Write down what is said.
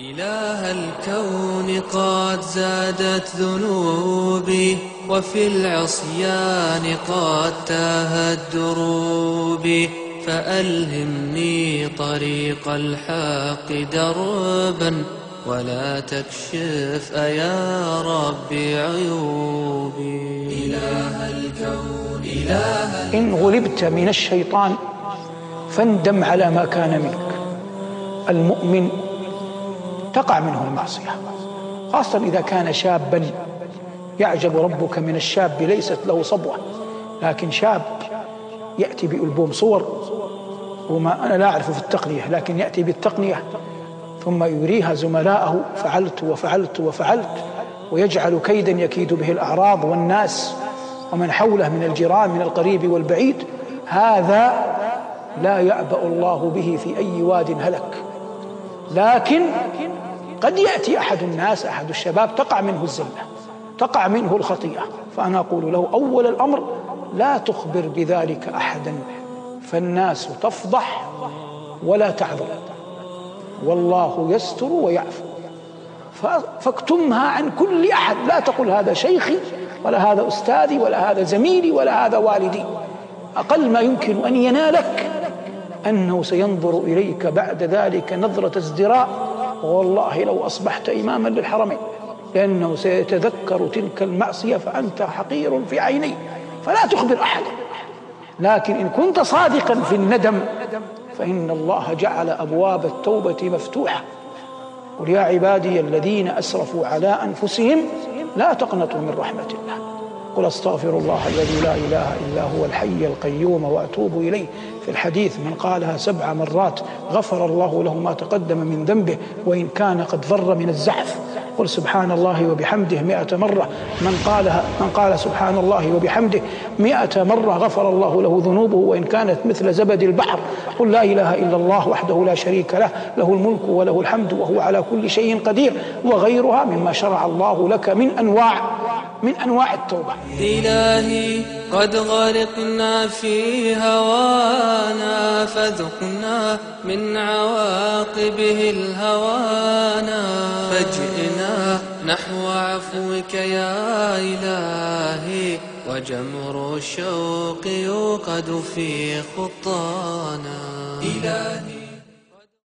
إله الكون قد زادت ذنوبي، وفي العصيان قد تاهت دروبي، فألهمني طريق الحق دربا، ولا تكشف أيا ربي عيوبي. إله الكون إن غلبت من الشيطان فاندم على ما كان منك. المؤمن تقع منه المعصية، خاصة إذا كان شابا. يعجب ربك من الشاب ليست له صبوة، لكن شاب يأتي بألبوم صور، وما أنا لا أعرفه في التقنية، لكن يأتي بالتقنية ثم يريها زملائه، فعلت وفعلت وفعلت، ويجعل كيدا يكيد به الأعراض والناس ومن حوله من الجيران من القريب والبعيد. هذا لا يأبأ الله به في أي واد هلك. لكن قد يأتي أحد الناس، أحد الشباب تقع منه الزلة، تقع منه الخطيئة، فأنا أقول له أول الأمر لا تخبر بذلك أحدا، فالناس تفضح ولا تعذر، والله يستر ويعفو، فاكتمها عن كل أحد. لا تقل هذا شيخي، ولا هذا أستاذي، ولا هذا زميلي، ولا هذا والدي. أقل ما يمكن أن ينالك أنه سينظر إليك بعد ذلك نظرة ازدراء، والله لو أصبحت إماما للحرمين، لأنه سيتذكر تلك المعصية فأنت حقير في عيني. فلا تخبر أحد. لكن إن كنت صادقا في الندم فإن الله جعل أبواب التوبة مفتوحة. قل يا عبادي الذين أسرفوا على أنفسهم لا تقنطوا من رحمة الله، قل أستغفر الله الذي لا إله إلا هو الحي القيوم وأتوب إليه. في الحديث من قالها 7 مرات غفر الله له ما تقدم من ذنبه وإن كان قد فر من الزحف. قل سبحان الله وبحمده 100 مرة، من قال سبحان الله وبحمده 100 مرة غفر الله له ذنوبه وإن كانت مثل زبد البحر. قل لا إله إلا الله وحده لا شريك له، له الملك وله الحمد وهو على كل شيء قدير، وغيرها مما شرع الله لك من أنواع التوبة. إلهي قد غرقنا في هوانا، فذقنا من عواقبه الهوانا، فاجئنا نحو عفوك يا إلهي، وجمر الشوق يوقد في خطانا. إلهي